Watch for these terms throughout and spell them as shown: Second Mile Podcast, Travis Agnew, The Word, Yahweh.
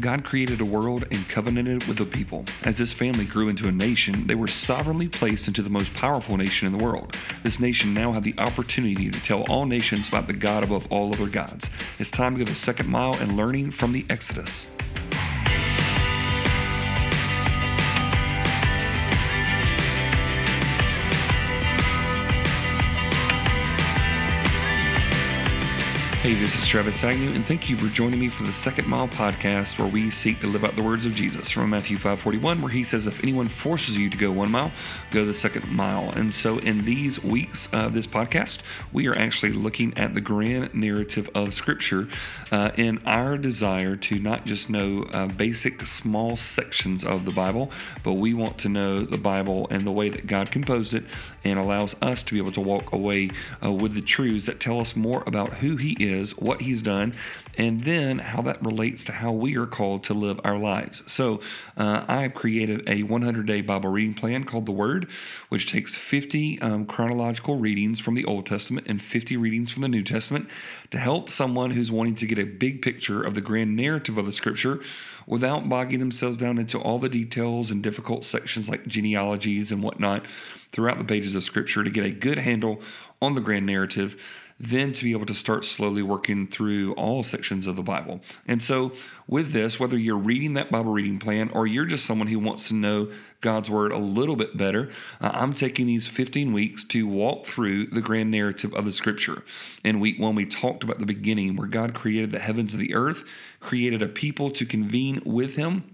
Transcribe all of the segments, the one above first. God created a world and covenanted with a people. As this family grew into a nation, they were sovereignly placed into the most powerful nation in the world. This nation now had the opportunity to tell all nations about the God above all other gods. It's time to go the second mile and learning from the Exodus. Hey, this is Travis Agnew, and thank you for joining me for the Second Mile Podcast, where we seek to live out the words of Jesus from Matthew 5:41, where he says, if anyone forces you to go 1 mile, go the second mile. And so in these weeks of this podcast, we are actually looking at the grand narrative of Scripture in our desire to not just know basic small sections of the Bible, but we want to know the Bible and the way that God composed it and allows us to be able to walk away with the truths that tell us more about who he is, what he's done, and then how that relates to how we are called to live our lives. So I have created a 100-day Bible reading plan called The Word, which takes 50 chronological readings from the Old Testament and 50 readings from the New Testament to help someone who's wanting to get a big picture of the grand narrative of the Scripture without bogging themselves down into all the details and difficult sections like genealogies and whatnot throughout the pages of Scripture, to get a good handle on the grand narrative, then to be able to start slowly working through all sections of the Bible. And so with this, whether you're reading that Bible reading plan or you're just someone who wants to know God's Word a little bit better, I'm taking these 15 weeks to walk through the grand narrative of the Scripture. In week one, we talked about the beginning, where God created the heavens and the earth, created a people to convene with him,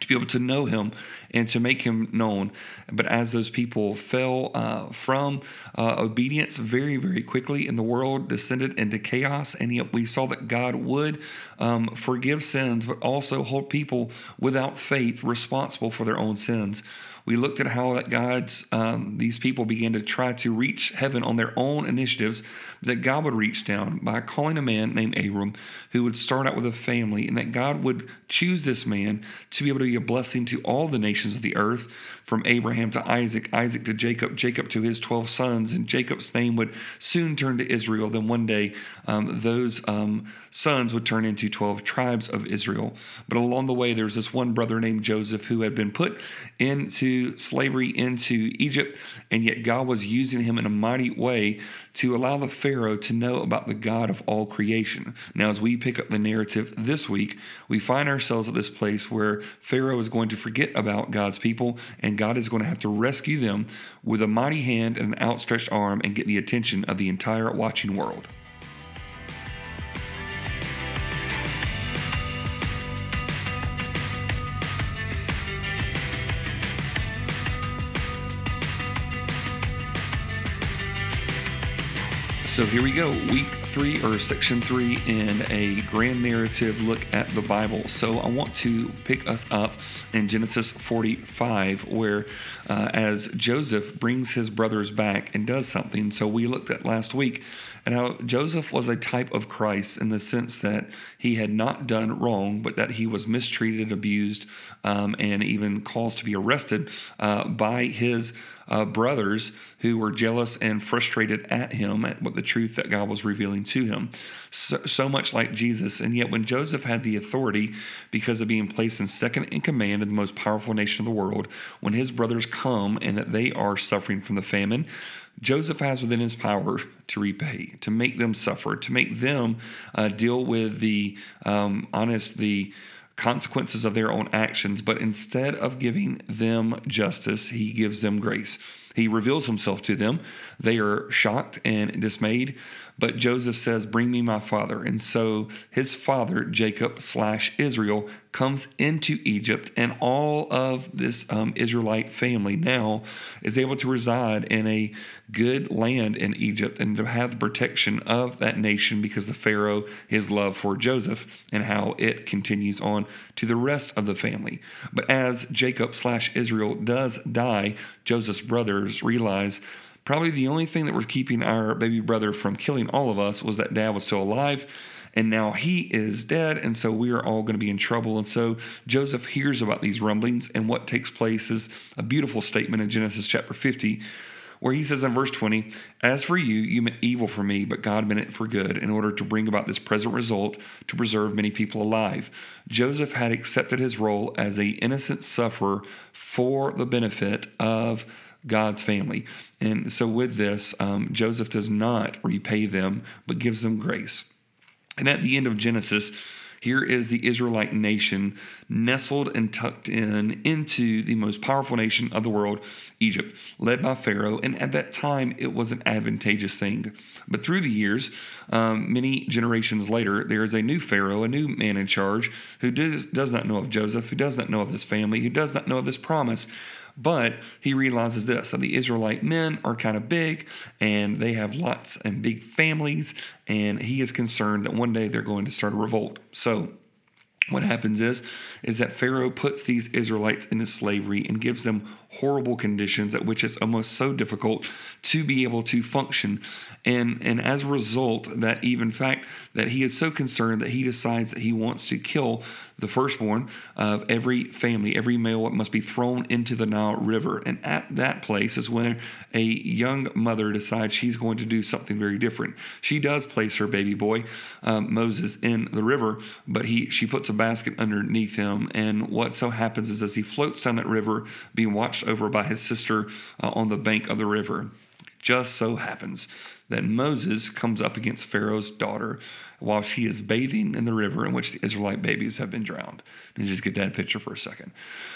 to be able to know him and to make him known. But as those people fell from obedience very, very quickly, and the world descended into chaos, and yet we saw that God would forgive sins, but also hold people without faith responsible for their own sins. We looked at how that God's these people began to try to reach heaven on their own initiatives, that God would reach down by calling a man named Abram who would start out with a family, and that God would choose this man to be able to be a blessing to all the nations of the earth, from Abraham to Isaac, Isaac to Jacob, Jacob to his 12 sons, and Jacob's name would soon turn to Israel. Then one day those sons would turn into 12 tribes of Israel. But along the way, there's this one brother named Joseph who had been put into slavery into Egypt, and yet God was using him in a mighty way to allow the Pharaoh to know about the God of all creation. Now, as we pick up the narrative this week, we find ourselves at this place where Pharaoh is going to forget about God's people, and God is going to have to rescue them with a mighty hand and an outstretched arm and get the attention of the entire watching world. So here we go, week 3 or section 3 in a grand narrative look at the Bible. So I want to pick us up in Genesis 45, where as Joseph brings his brothers back and does something. So we looked at last week and how Joseph was a type of Christ in the sense that he had not done wrong, but that he was mistreated, abused, and even caused to be arrested by his brothers, who were jealous and frustrated at him, at what the truth that God was revealing to him. So much like Jesus. And yet when Joseph had the authority because of being placed in second in command in the most powerful nation of the world, when his brothers come and that they are suffering from the famine, Joseph has within his power to repay, to make them suffer, to make them deal with the consequences of their own actions. But instead of giving them justice, he gives them grace. He reveals himself to them. They are shocked and dismayed, but Joseph says, bring me my father. And so his father, Jacob/Israel, comes into Egypt, and all of this Israelite family now is able to reside in a good land in Egypt and to have the protection of that nation because the Pharaoh, his love for Joseph, and how it continues on to the rest of the family. But as Jacob/Israel does die, Joseph's brother realize probably the only thing that was keeping our baby brother from killing all of us was that dad was still alive, and now he is dead, and so we are all going to be in trouble. And so Joseph hears about these rumblings, and what takes place is a beautiful statement in Genesis chapter 50, where he says in verse 20, "As for you, you meant evil for me, but God meant it for good in order to bring about this present result to preserve many people alive." Joseph had accepted his role as an innocent sufferer for the benefit of God's family. And so with this, Joseph does not repay them, but gives them grace. And at the end of Genesis, here is the Israelite nation nestled and tucked in into the most powerful nation of the world, Egypt, led by Pharaoh. And at that time, it was an advantageous thing. But through the years, many generations later, there is a new Pharaoh, a new man in charge, who does not know of Joseph, who does not know of this family, who does not know of this promise. But he realizes this, that the Israelite men are kind of big and they have lots and big families, and he is concerned that one day they're going to start a revolt. So what happens is that Pharaoh puts these Israelites into slavery and gives them horrible conditions at which it's almost so difficult to be able to function. And as a result, that even fact that he is so concerned that he decides that he wants to kill the firstborn of every family, every male must be thrown into the Nile River. And at that place is when a young mother decides she's going to do something very different. She does place her baby boy, Moses, in the river, but she puts a basket underneath him. And what so happens is as he floats down that river, being watched over by his sister on the bank of the river, just so happens that Moses comes up against Pharaoh's daughter while she is bathing in the river in which the Israelite babies have been drowned. And just get that picture for a second.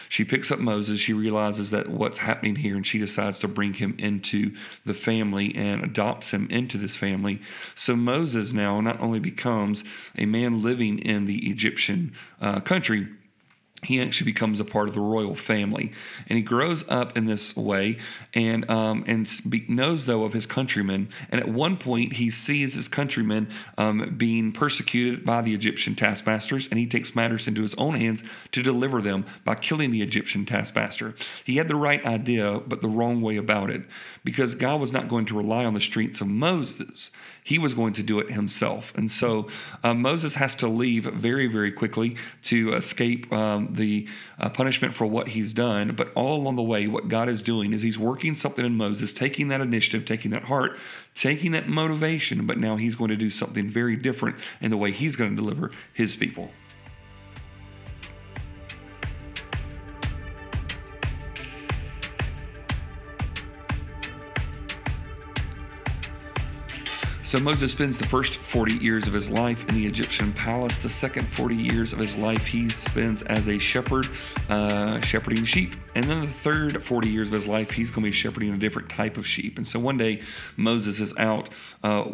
She picks up Moses. She realizes that what's happening here, and she decides to bring him into the family and adopts him into this family. So Moses now not only becomes a man living in the Egyptian country, he actually becomes a part of the royal family, and he grows up in this way, and knows though of his countrymen. And at one point, he sees his countrymen being persecuted by the Egyptian taskmasters, and he takes matters into his own hands to deliver them by killing the Egyptian taskmaster. He had the right idea, but the wrong way about it, because God was not going to rely on the strength of Moses. He was going to do it himself, and so Moses has to leave very, very quickly to escape the punishment for what he's done. But all along the way, what God is doing is he's working something in Moses, taking that initiative, taking that heart, taking that motivation, but now he's going to do something very different in the way he's going to deliver his people. So Moses spends the first 40 years of his life in the Egyptian palace. The second 40 years of his life he spends as a shepherd, shepherding sheep. And then the third 40 years of his life, he's going to be shepherding a different type of sheep. And so one day, Moses is out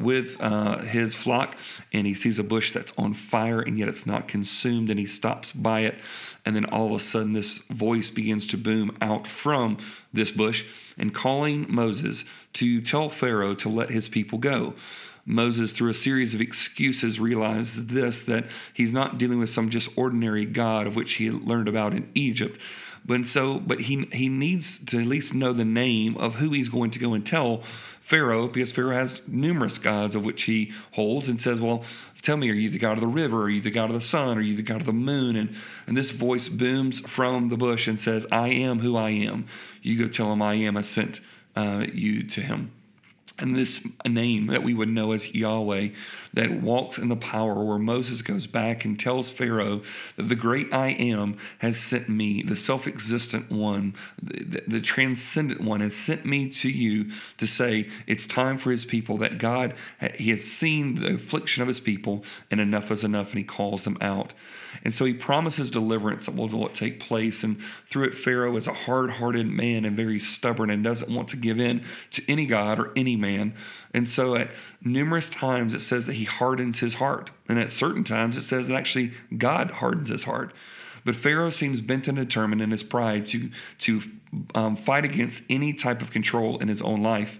with his flock, and he sees a bush that's on fire, and yet it's not consumed, and he stops by it. And then all of a sudden, this voice begins to boom out from this bush and calling Moses to tell Pharaoh to let his people go. Moses, through a series of excuses, realizes this, that he's not dealing with some just ordinary God of which he learned about in Egypt. But he needs to at least know the name of who he's going to go and tell Pharaoh, because Pharaoh has numerous gods of which he holds, and says, well, tell me, are you the god of the river? Are you the god of the sun? Are you the god of the moon? And this voice booms from the bush and says, I am who I am. You go tell him I am. I sent you to him. And this name that we would know as Yahweh that walks in the power, where Moses goes back and tells Pharaoh that the great I am has sent me, the self-existent one, the transcendent one has sent me to you to say it's time for his people, that God, he has seen the affliction of his people, and enough is enough, and he calls them out. And so he promises deliverance that will take place. And through it, Pharaoh is a hard-hearted man and very stubborn and doesn't want to give in to any god or any man. And so at numerous times, it says that he hardens his heart. And at certain times, it says that actually God hardens his heart. But Pharaoh seems bent and determined in his pride to fight against any type of control in his own life.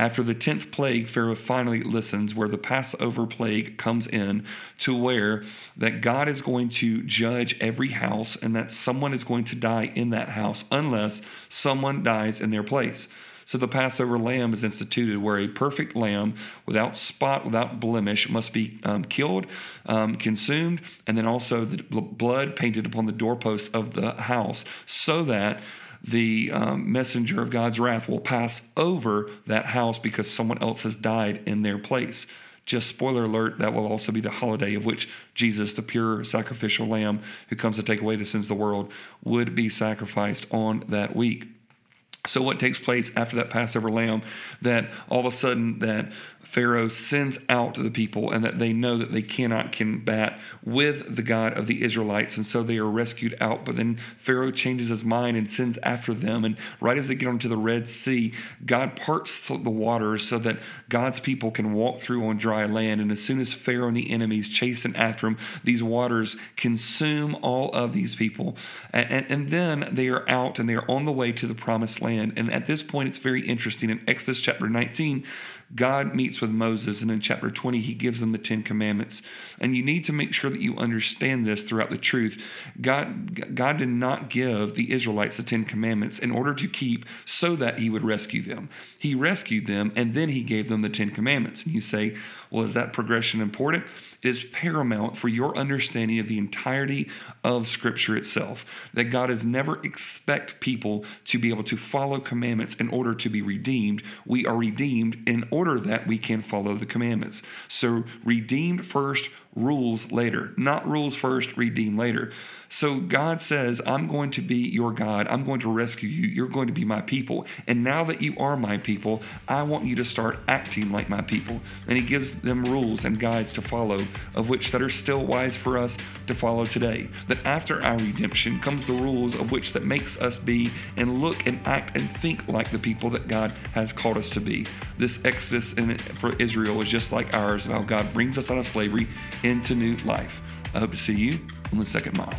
After the 10th plague, Pharaoh finally listens, where the Passover plague comes in, to where that God is going to judge every house, and that someone is going to die in that house unless someone dies in their place. So the Passover lamb is instituted, where a perfect lamb without spot, without blemish, must be killed, consumed, and then also the blood painted upon the doorpost of the house, so that the messenger of God's wrath will pass over that house because someone else has died in their place. Just spoiler alert, that will also be the holiday of which Jesus, the pure sacrificial lamb who comes to take away the sins of the world, would be sacrificed on that week. So what takes place after that Passover lamb, that all of a sudden that Pharaoh sends out the people and that they know that they cannot combat with the God of the Israelites. And so they are rescued out. But then Pharaoh changes his mind and sends after them. And right as they get onto the Red Sea, God parts the waters so that God's people can walk through on dry land. And as soon as Pharaoh and the enemies chasing after him, these waters consume all of these people. And then they are out and they are on the way to the promised land. And at this point, it's very interesting. In Exodus chapter 19, God meets with Moses, and in chapter 20, he gives them the Ten Commandments. And you need to make sure that you understand this throughout the truth. God did not give the Israelites the Ten Commandments in order to keep so that he would rescue them. He rescued them, and then he gave them the Ten Commandments. And you say, well, is that progression important? It is paramount for your understanding of the entirety of Scripture itself, that God does never expect people to be able to follow commandments in order to be redeemed. We are redeemed in order that we can follow the commandments. So redeemed first, rules later. Not rules first, redeem later. So God says, I'm going to be your God. I'm going to rescue you. You're going to be my people. And now that you are my people, I want you to start acting like my people. And he gives them rules and guides to follow, of which that are still wise for us to follow today. That after our redemption comes the rules of which that makes us be and look and act and think like the people that God has called us to be. This Exodus for Israel is just like ours, of how God brings us out of slavery into new life. I hope to see you on the Second Mile.